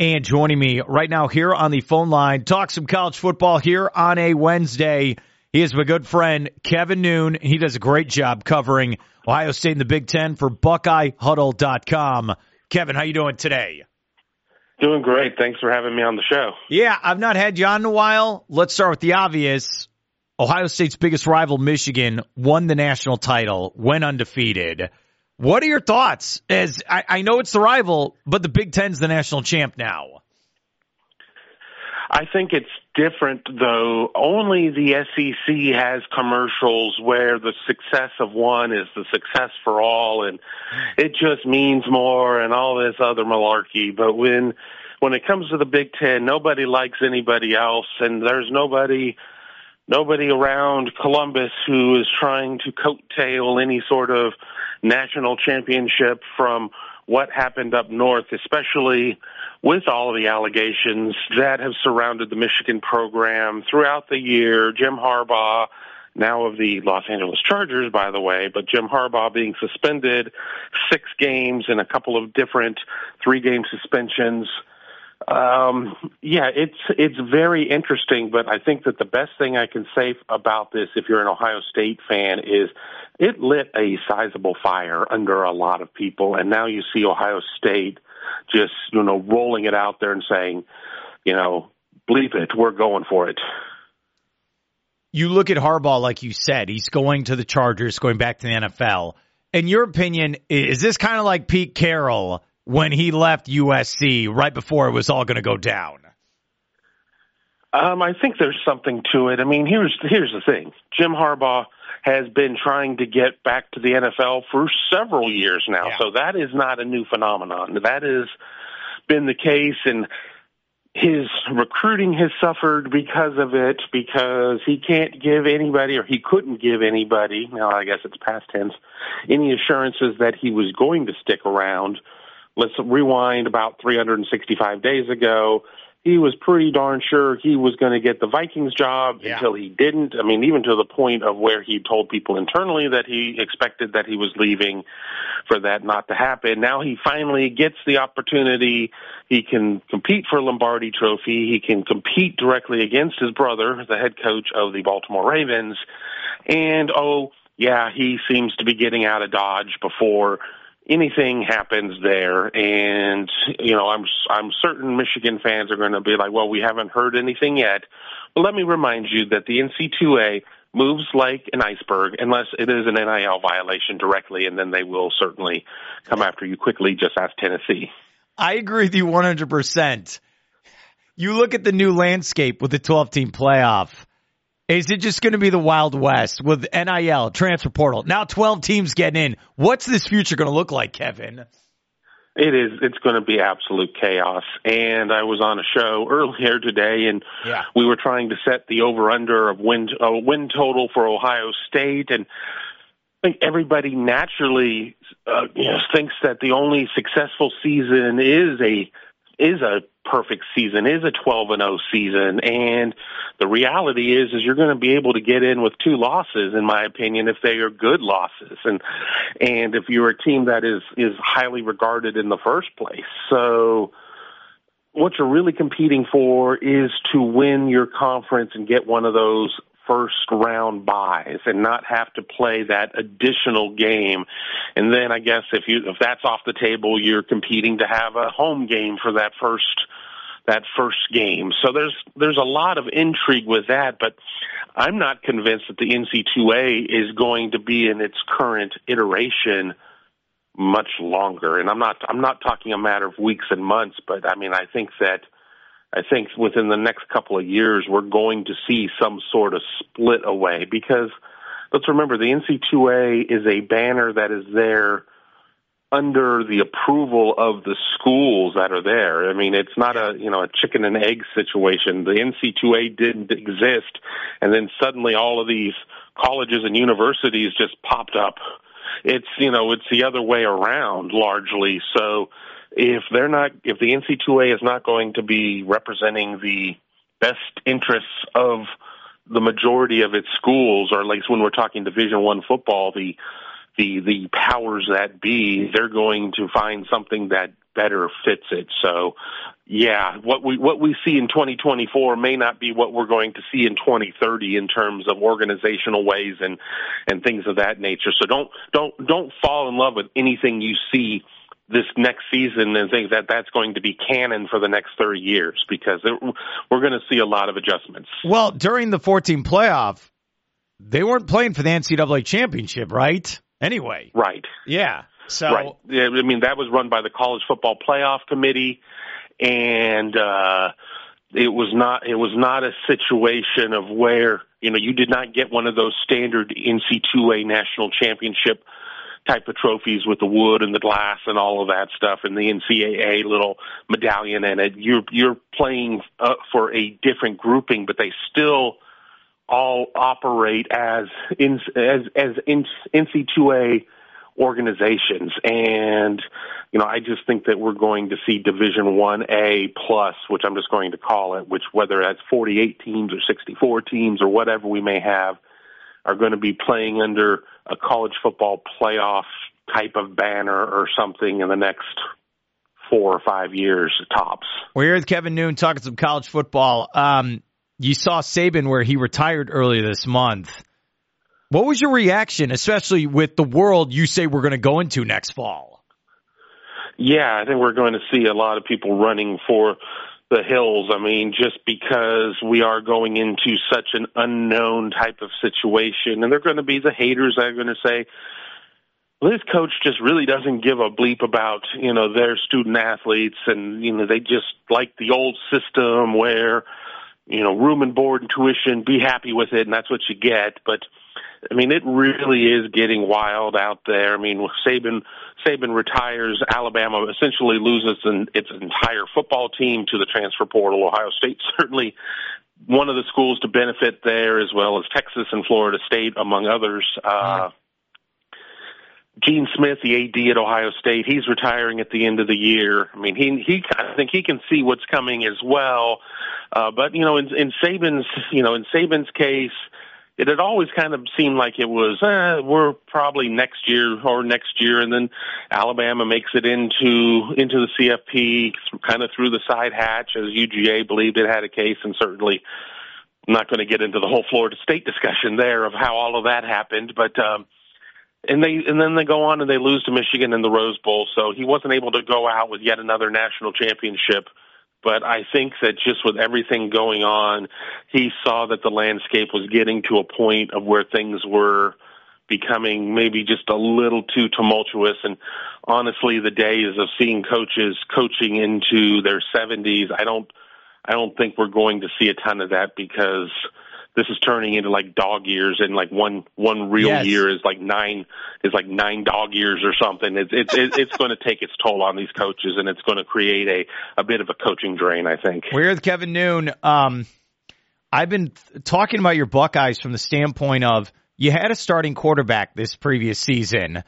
And joining me right now here on the phone line, talk some college football here on a Wednesday. He is my good friend, Kevin Noon. He does a great job covering Ohio State in the Big Ten for BuckeyeHuddle.com. Kevin, how you doing today? Doing great. Thanks for having me on the show. Yeah, I've not had you on in a while. Let's start with the obvious. Ohio State's biggest rival, Michigan, won the national title, went undefeated. What are your thoughts? As I know it's the rival, but the Big Ten's the national champ now. I think it's different, though. Only the SEC has commercials where the success of one is the success for all, and it just means more and all this other malarkey. But when it comes to the Big Ten, nobody likes anybody else, and there's nobody around Columbus who is trying to coattail any sort of national championship from what happened up north, especially with all of the allegations that have surrounded the Michigan program throughout the year. Jim Harbaugh, now of the Los Angeles Chargers, by the way, but Jim Harbaugh being suspended 6 games and a couple of different 3-game suspensions. It's very interesting, but I think that the best thing I can say about this, if you're an Ohio State fan, is it lit a sizable fire under a lot of people. And now you see Ohio State just, rolling it out there and saying, bleep it, we're going for it. You look at Harbaugh, like you said, he's going to the Chargers, going back to the NFL. In your opinion, is this kind of like Pete Carroll when he left USC right before it was all going to go down? I think there's something to it. I mean, here's the thing. Jim Harbaugh has been trying to get back to the NFL for several years now. Yeah. So that is not a new phenomenon. That has been the case, and his recruiting has suffered because of it, because he can't give anybody, or he couldn't give anybody, now I guess it's past tense, any assurances that he was going to stick around. Let's rewind about 365 days ago. He was pretty darn sure he was going to get the Vikings job until he didn't. I mean, even to the point of where he told people internally that he expected that he was leaving for that not to happen. Now he finally gets the opportunity. He can compete for Lombardi trophy. He can compete directly against his brother, the head coach of the Baltimore Ravens. And, he seems to be getting out of Dodge before anything happens there. And, I'm certain Michigan fans are going to be like, well, we haven't heard anything yet. But let me remind you that the NCAA moves like an iceberg unless it is an NIL violation directly, and then they will certainly come after you quickly. Just ask Tennessee. I agree with you 100%. You look at the new landscape with the 12-team playoff. Is it just going to be the Wild West with NIL, Transfer Portal? Now 12 teams getting in. What's this future going to look like, Kevin? It is. It's going to be absolute chaos. And I was on a show earlier today, and we were trying to set the over-under of win total for Ohio State. And I think everybody naturally thinks that the only successful season is a perfect season, is a 12-0 season, and the reality is you're going to be able to get in with 2 losses, in my opinion, if they are good losses, and if you're a team that is highly regarded in the first place. So what you're really competing for is to win your conference and get one of those first-round buys and not have to play that additional game. And then I guess if that's off the table, you're competing to have a home game for that first game. So there's a lot of intrigue with that, but I'm not convinced that the NCAA is going to be in its current iteration much longer. And I'm not talking a matter of weeks and months, but I mean, I think within the next couple of years, we're going to see some sort of split away, because let's remember the NCAA is a banner that is there under the approval of the schools that are there. I mean, it's not a chicken and egg situation. The NCAA didn't exist, and then suddenly all of these colleges and universities just popped up. It's, it's the other way around largely. So if the NCAA is not going to be representing the best interests of the majority of its schools, or at least when we're talking Division I football, the powers that be, they're going to find something that better fits it. So, yeah, what we see in 2024 may not be what we're going to see in 2030 in terms of organizational ways and things of that nature. So don't fall in love with anything you see this next season and think that that's going to be canon for the next 30 years because we're going to see a lot of adjustments. Well, during the 14 playoff, they weren't playing for the NCAA championship, right? Anyway. Right. Yeah. So, right. I mean, that was run by the College Football Playoff Committee, and it was not a situation of where, you know, you did not get one of those standard NCAA national championship type of trophies with the wood and the glass and all of that stuff and the NCAA little medallion in it. You're playing for a different grouping, but they still all operate as NCAA organizations. And, you know, I just think that we're going to see Division 1A plus, which I'm just going to call it, which whether that's 48 teams or 64 teams or whatever we may have, are going to be playing under a college football playoff type of banner or something in the next 4 or 5 years, tops. We're here with Kevin Noon talking some college football. You saw Saban where he retired earlier this month. What was your reaction, especially with the world you say we're going to go into next fall? Yeah, I think we're going to see a lot of people running for the hills. I mean, just because we are going into such an unknown type of situation, and they're going to be the haters that are going to say, well, this coach just really doesn't give a bleep about, you know, their student athletes, and, you know, they just like the old system where, you know, room and board and tuition, be happy with it, and that's what you get. But, I mean, it really is getting wild out there. I mean, Saban retires. Alabama essentially loses its entire football team to the transfer portal. Ohio State certainly one of the schools to benefit there, as well as Texas and Florida State, among others. Gene Smith, the AD at Ohio State, he's retiring at the end of the year. I mean, I think he can see what's coming as well. But, you know, in Saban's case, it had always kind of seemed like it was, we're probably next year, and then Alabama makes it into the CFP kind of through the side hatch, as UGA believed it had a case, and certainly not going to get into the whole Florida State discussion there of how all of that happened, but and then they go on and they lose to Michigan in the Rose Bowl, so he wasn't able to go out with yet another national championship. But I think that just with everything going on, he saw that the landscape was getting to a point of where things were becoming maybe just a little too tumultuous. And honestly, the days of seeing coaches coaching into their 70s, I don't think we're going to see a ton of that, because this is turning into like dog years, and like one real year is like nine dog years or something. It's going to take its toll on these coaches, and it's going to create a bit of a coaching drain, I think. We're with Kevin Noon. I've been talking about your Buckeyes from the standpoint of you had a starting quarterback this previous season.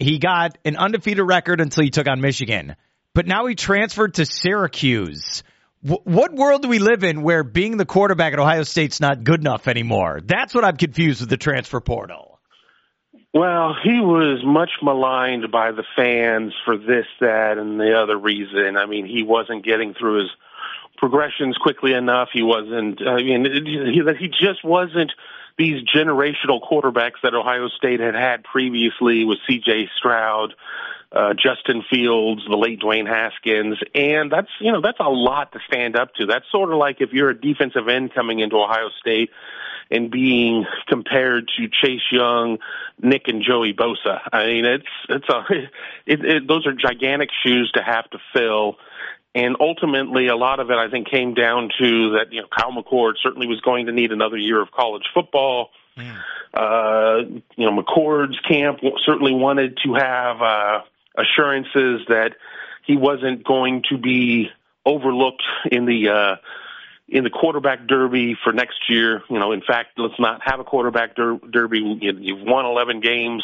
He got an undefeated record until he took on Michigan, but now he transferred to Syracuse. What world do we live in where being the quarterback at Ohio State's not good enough anymore? That's what I'm confused with the transfer portal. Well, he was much maligned by the fans for this, that, and the other reason. I mean, he wasn't getting through his progressions quickly enough. He just wasn't these generational quarterbacks that Ohio State had previously with C.J. Stroud, Justin Fields, the late Dwayne Haskins, and that's a lot to stand up to. That's sort of like if you're a defensive end coming into Ohio State and being compared to Chase Young, Nick, and Joey Bosa. I mean, those are gigantic shoes to have to fill. And ultimately, a lot of it, I think, came down to that, you know, Kyle McCord certainly was going to need another year of college football. Yeah. You know, McCord's camp certainly wanted to have assurances that he wasn't going to be overlooked in the quarterback derby for next year. You know, in fact, let's not have a quarterback derby. You've won 11 games,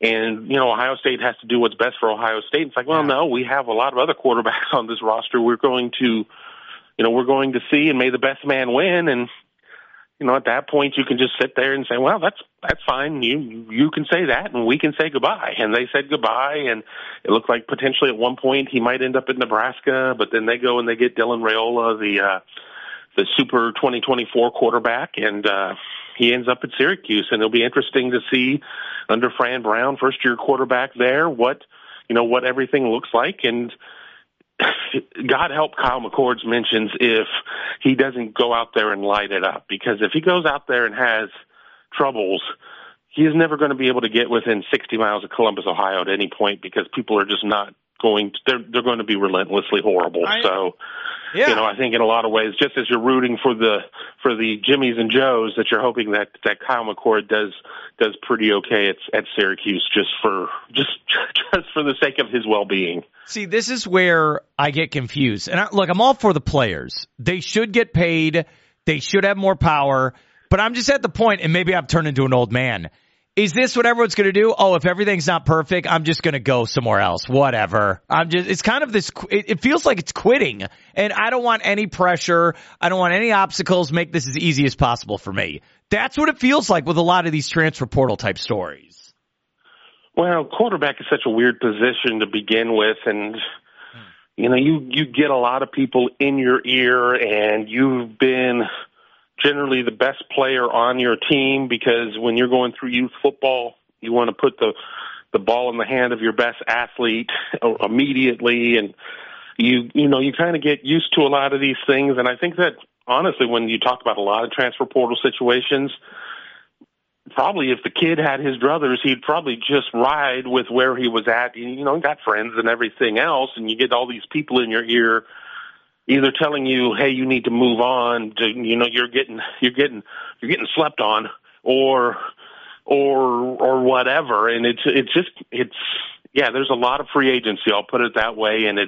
and, you know, Ohio State has to do what's best for Ohio State. It's like, well, no, we have a lot of other quarterbacks on this roster. We're going to see and may the best man win. And, you know, at that point you can just sit there and say, well, that's fine. You can say that and we can say goodbye. And they said goodbye, and it looked like potentially at one point he might end up at Nebraska, but then they go and they get Dylan Raiola, the super 2024 quarterback, and he ends up at Syracuse. And it'll be interesting to see under Fran Brown, first year quarterback there, what everything looks like. And God help Kyle McCord's mentions if he doesn't go out there and light it up, because if he goes out there and has troubles, he is never going to be able to get within 60 miles of Columbus, Ohio at any point, because people are just not going to, they're going to be relentlessly horrible. I think in a lot of ways, just as you're rooting for the Jimmies and Joes, that you're hoping that Kyle McCord does pretty okay at Syracuse, just for the sake of his well-being. See, this is where I get confused. And I'm all for the players. They should get paid. They should have more power. But I'm just at the point, and maybe I've turned into an old man. Is this what everyone's going to do? Oh, if everything's not perfect, I'm just going to go somewhere else. Whatever. It's kind of this, it feels like it's quitting. And I don't want any pressure. I don't want any obstacles. Make this as easy as possible for me. That's what it feels like with a lot of these transfer portal type stories. Well, quarterback is such a weird position to begin with. And, you know, you get a lot of people in your ear, and you've been generally the best player on your team, because when you're going through youth football, you want to put the ball in the hand of your best athlete immediately. And you you kind of get used to a lot of these things. And I think that honestly, when you talk about a lot of transfer portal situations, probably if the kid had his druthers, he'd probably just ride with where he was at, got friends and everything else. And you get all these people in your ear either telling you, hey, you need to move on, you're getting slept on or whatever. And it's there's a lot of free agency, I'll put it that way. And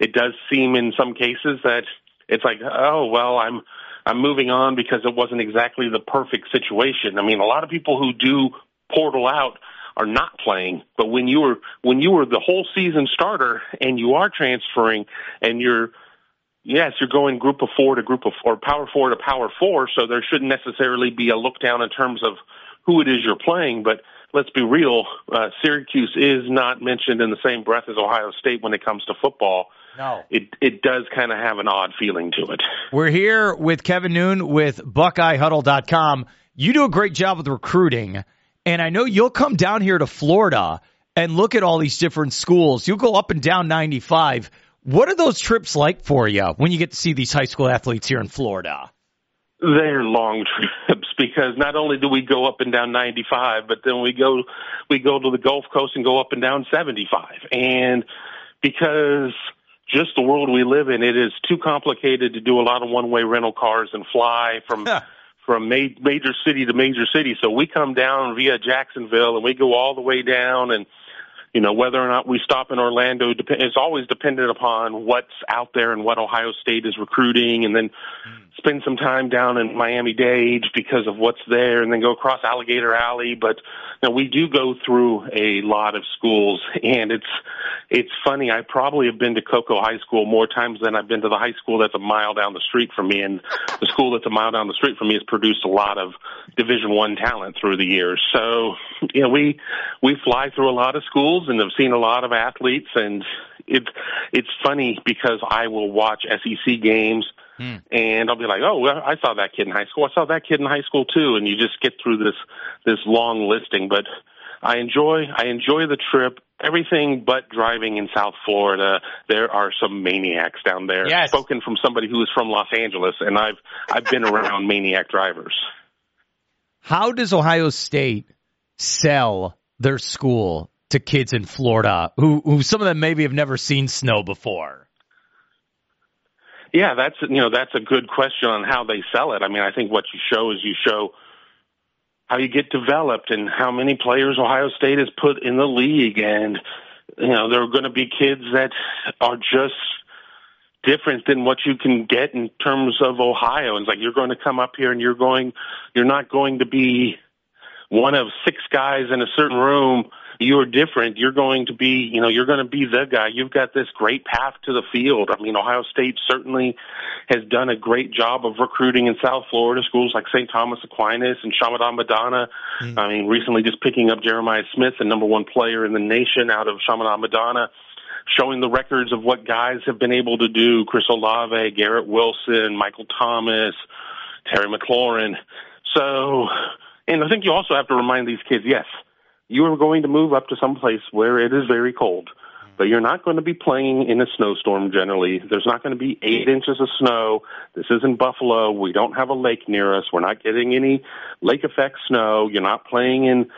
it does seem in some cases that it's like, oh, well, I'm moving on because it wasn't exactly the perfect situation. I mean, a lot of people who do portal out are not playing, but when you were the whole season starter and you are transferring and you're going power four to power four, so there shouldn't necessarily be a look down in terms of who it is you're playing. But let's be real, Syracuse is not mentioned in the same breath as Ohio State when it comes to football. No. It does kind of have an odd feeling to it. We're here with Kevin Noon with BuckeyeHuddle.com. You do a great job with recruiting, and I know you'll come down here to Florida and look at all these different schools. You'll go up and down 95. What are those trips like for you when you get to see these high school athletes here in Florida? They're long trips, because not only do we go up and down 95, but then we go to the Gulf Coast and go up and down 75. And because just the world we live in, it is too complicated to do a lot of one-way rental cars and fly from major city to major city. So we come down via Jacksonville and we go all the way down, and whether or not we stop in Orlando is always dependent upon what's out there and what Ohio State is recruiting, and then spend some time down in Miami-Dade because of what's there, and then go across Alligator Alley. But we do go through a lot of schools, and it's funny. I probably have been to Cocoa High School more times than I've been to the high school that's a mile down the street from me, and the school that's a mile down the street from me has produced a lot of Division I talent through the years. So, we fly through a lot of schools and have seen a lot of athletes. And it's funny because I will watch SEC games and I'll be like, oh, well, I saw that kid in high school. I saw that kid in high school too. And you just get through this long listing. But I enjoy the trip, everything but driving in South Florida. There are some maniacs down there. Yes. Spoken from somebody who is from Los Angeles, and I've been around maniac drivers. How does Ohio State sell their school to kids in Florida who some of them maybe have never seen snow before? Yeah, that's a good question on how they sell it. I mean, I think what you show is you show how you get developed and how many players Ohio State has put in the league. And, there are going to be kids that are just different than what you can get in terms of Ohio. And it's like, you're going to come up here and you're not going to be one of six guys in a certain room you are different. You're going to be, you know, you're going to be the guy. You've got this great path to the field. I mean, Ohio State certainly has done a great job of recruiting in South Florida, schools like St. Thomas Aquinas and Chaminade-Madonna. Mm-hmm. I mean, recently just picking up Jeremiah Smith, the number one player in the nation out of Chaminade-Madonna, showing the records of what guys have been able to do. Chris Olave, Garrett Wilson, Michael Thomas, Terry McLaurin. So, and I think you also have to remind these kids, yes, you are going to move up to some place where it is very cold, but you're not going to be playing in a snowstorm generally. There's not going to be 8 inches of snow. This isn't Buffalo. We don't have a lake near us. We're not getting any lake effect snow. You're not playing in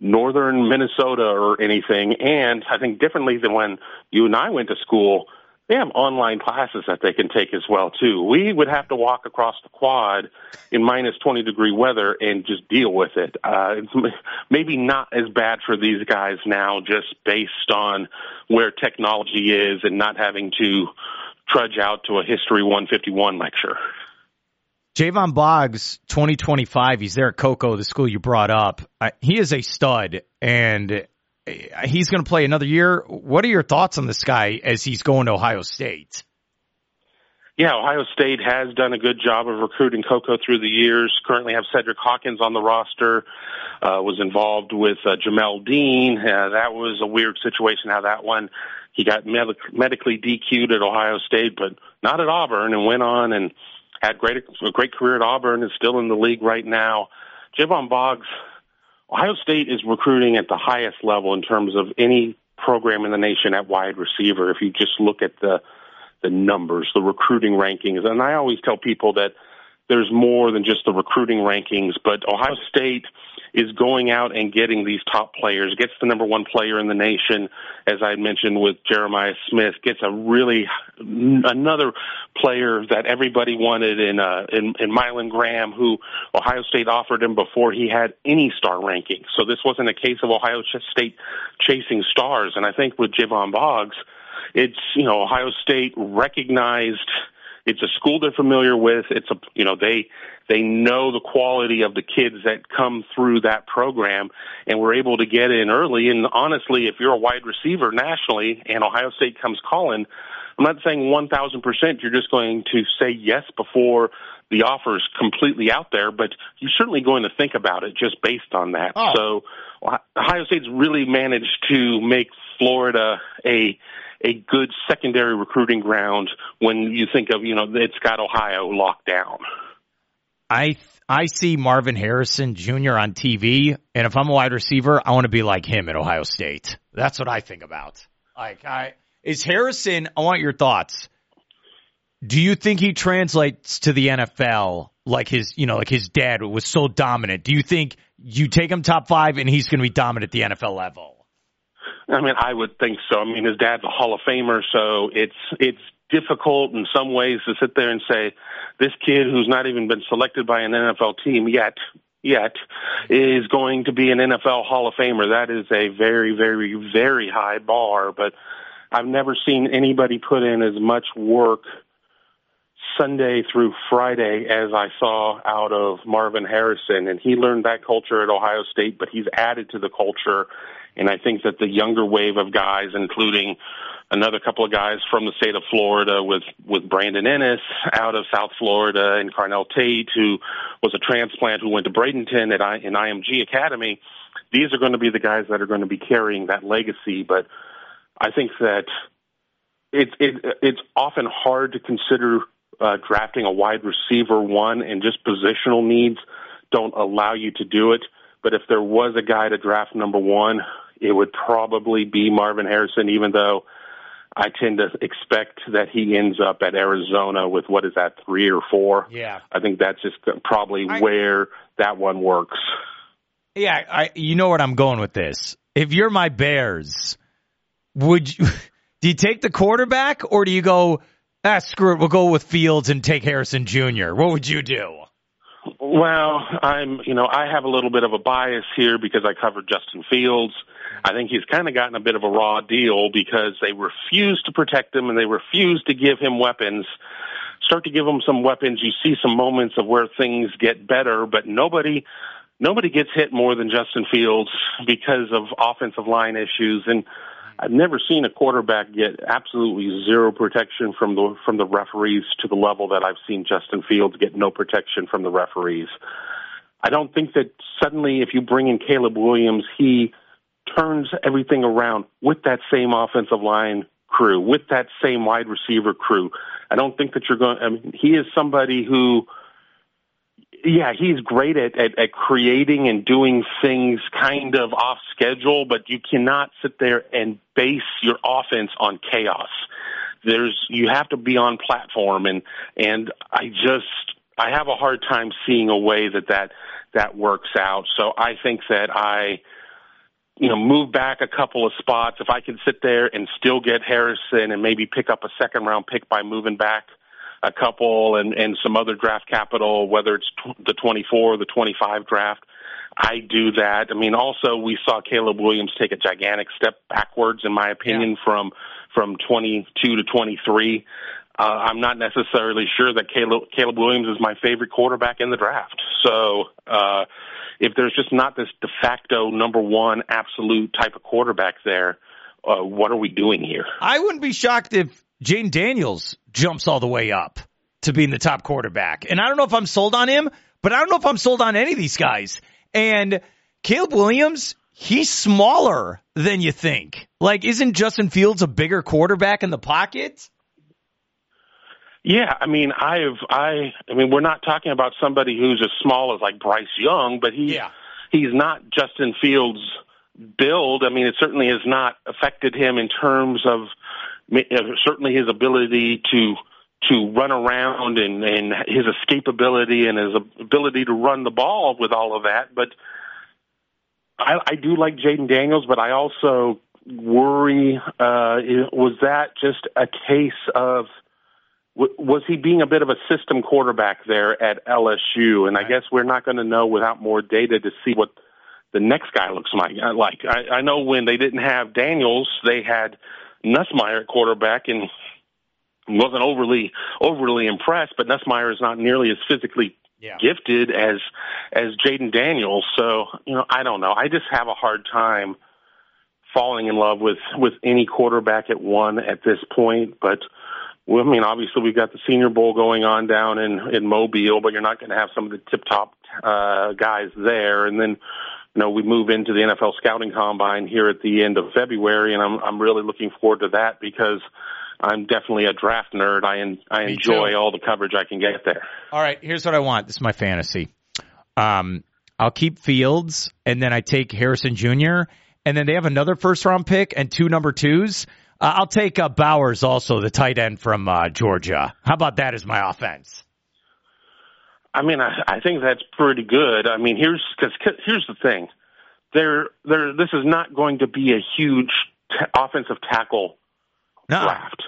northern Minnesota or anything. And I think differently than when you and I went to school, they have online classes that they can take as well, too. We would have to walk across the quad in minus 20-degree weather and just deal with it. It's maybe not as bad for these guys now just based on where technology is and not having to trudge out to a History 151 lecture. Javon Boggs, 2025, he's there at Cocoa, the school you brought up. He is a stud, and he's going to play another year. What are your thoughts on this guy as he's going to Ohio State? Yeah, Ohio State has done a good job of recruiting Cocoa through the years. Currently have Cedric Hawkins on the roster, was involved with Jamel Dean. That was a weird situation how that one. He got medically DQ'd at Ohio State, but not at Auburn, and went on and had a great career at Auburn, is still in the league right now. Javon Boggs, Ohio State is recruiting at the highest level in terms of any program in the nation at wide receiver. If you just look at the numbers, the recruiting rankings, and I always tell people that there's more than just the recruiting rankings, but Ohio State is going out and getting these top players, gets the number one player in the nation, as I mentioned with Jeremiah Smith, gets a really another player that everybody wanted in Mylon Graham, who Ohio State offered him before he had any star ranking. So this wasn't a case of Ohio State chasing stars. And I think with Javon Boggs, it's, you know, Ohio State recognized it's a school they're familiar with. It's a, you know, they know the quality of the kids that come through that program, and we're able to get in early. And honestly, if you're a wide receiver nationally and Ohio State comes calling, I'm not saying 1,000% you're just going to say yes before the offer is completely out there, but you're certainly going to think about it just based on that. Oh. So Ohio State's really managed to make Florida a good secondary recruiting ground when you think of, you know, it's got Ohio locked down. I see Marvin Harrison Jr. on TV, and if I'm a wide receiver, I want to be like him at Ohio State. That's what I think about. Like, is Harrison, I want your thoughts. Do you think he translates to the NFL like his, you know, like his dad was so dominant? Do you think you take him top five and he's going to be dominant at the NFL level? I mean, I would think so. I mean, his dad's a Hall of Famer, so it's difficult in some ways to sit there and say this kid who's not even been selected by an NFL team yet is going to be an NFL Hall of Famer. That is a very, very, very high bar, but I've never seen anybody put in as much work Sunday through Friday as I saw out of Marvin Harrison, and he learned that culture at Ohio State, but he's added to the culture. And I think that the younger wave of guys, including another couple of guys from the state of Florida with Brandon Ennis out of South Florida and Carnell Tate, who was a transplant who went to Bradenton at an IMG Academy, these are going to be the guys that are going to be carrying that legacy. But I think that it's often hard to consider drafting a wide receiver one, and just positional needs don't allow you to do it. But if there was a guy to draft number one, it would probably be Marvin Harrison, even though I tend to expect that he ends up at Arizona with, what is that, 3 or 4? Yeah. I think that's just probably where that one works. Yeah, you know where I'm going with this. If you're my Bears, do you take the quarterback, or do you go, screw it, we'll go with Fields and take Harrison Jr.? What would you do? Well, I have a little bit of a bias here because I covered Justin Fields. I think he's kind of gotten a bit of a raw deal because they refuse to protect him and they refuse to give him weapons. Start to give him some weapons, you see some moments of where things get better, but nobody nobody gets hit more than Justin Fields because of offensive line issues. And I've never seen a quarterback get absolutely zero protection from the referees to the level that I've seen Justin Fields get no protection from the referees. I don't think that suddenly if you bring in Caleb Williams, he turns everything around with that same offensive line crew, with that same wide receiver crew. I don't think that you're going to – I mean, he is somebody who – yeah, he's great at creating and doing things kind of off schedule, but you cannot sit there and base your offense on chaos. You have to be on platform, and I have a hard time seeing a way that works out. So I think that I move back a couple of spots. If I can sit there and still get Harrison and maybe pick up a second round pick by moving back a couple and some other draft capital, whether it's the 24 or the 25 draft, I do that. I mean, also we saw Caleb Williams take a gigantic step backwards, in my opinion, from 22 to 23. I'm not necessarily sure that Caleb Williams is my favorite quarterback in the draft. So if there's just not this de facto number one absolute type of quarterback there, what are we doing here? I wouldn't be shocked if Jayden Daniels jumps all the way up to being the top quarterback. And I don't know if I'm sold on him, but I don't know if I'm sold on any of these guys. And Caleb Williams, he's smaller than you think. Like, isn't Justin Fields a bigger quarterback in the pocket? Yeah, I mean, we're not talking about somebody who's as small as like Bryce Young, but he's not Justin Fields' build. I mean, it certainly has not affected him in terms of certainly his ability to run around and his escapability and his ability to run the ball with all of that. But I do like Jayden Daniels, but I also worry, was that just a case of, was he being a bit of a system quarterback there at LSU? And I guess we're not going to know without more data to see what the next guy looks like. I know when they didn't have Daniels, they had Nussmeyer quarterback and wasn't overly impressed, but Nussmeyer is not nearly as physically gifted as Jayden Daniels. So, I don't know. I just have a hard time falling in love with any quarterback at one at this point. But, well, I mean, obviously we've got the Senior Bowl going on down in Mobile, but you're not going to have some of the tip-top guys there. And then, we move into the NFL Scouting Combine here at the end of February, and I'm really looking forward to that because I'm definitely a draft nerd. I enjoy all the coverage I can get there. All right, here's what I want. This is my fantasy. I'll keep Fields, and then I take Harrison Jr., and then they have another first-round pick and two number twos. I'll take Bowers also, the tight end from Georgia. How about that as my offense? I mean, I think that's pretty good. I mean, here's the thing. This is not going to be a huge offensive tackle draft.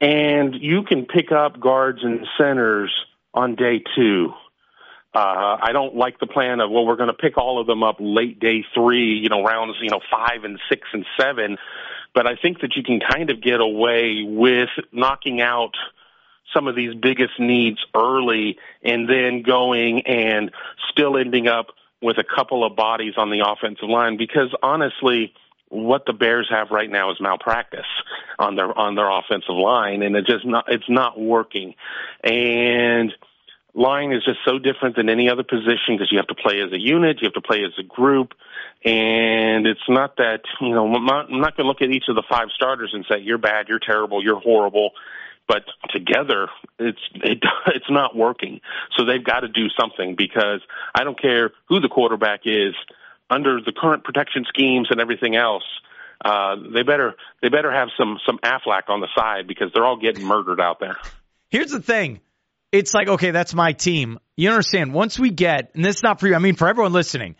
And you can pick up guards and centers on day two. I don't like the plan of, well, we're going to pick all of them up late day three, rounds, 5 and 6 and 7. But I think that you can kind of get away with knocking out some of these biggest needs early and then going and still ending up with a couple of bodies on the offensive line, because honestly what the Bears have right now is malpractice on their offensive line, and it's not working. And line is just so different than any other position because you have to play as a unit, you have to play as a group, and it's not that, I'm not going to look at each of the five starters and say, you're bad, you're terrible, you're horrible. But together, it's not working. So they've got to do something, because I don't care who the quarterback is, under the current protection schemes and everything else, they better have some Aflac on the side, because they're all getting murdered out there. Here's the thing. It's like, okay, that's my team. You understand, once we get, and this is not for you, I mean for everyone listening,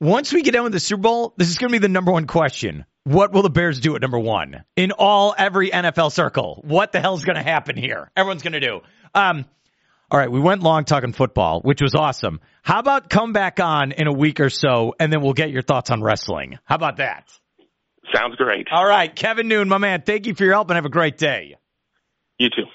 once we get done with the Super Bowl, this is going to be the number one question. What will the Bears do at number one? In every NFL circle, what the hell's going to happen here? Everyone's going to do. All right, we went long talking football, which was awesome. How about come back on in a week or so, and then we'll get your thoughts on wrestling? How about that? Sounds great. All right, Kevin Noon, my man, thank you for your help, and have a great day. You too.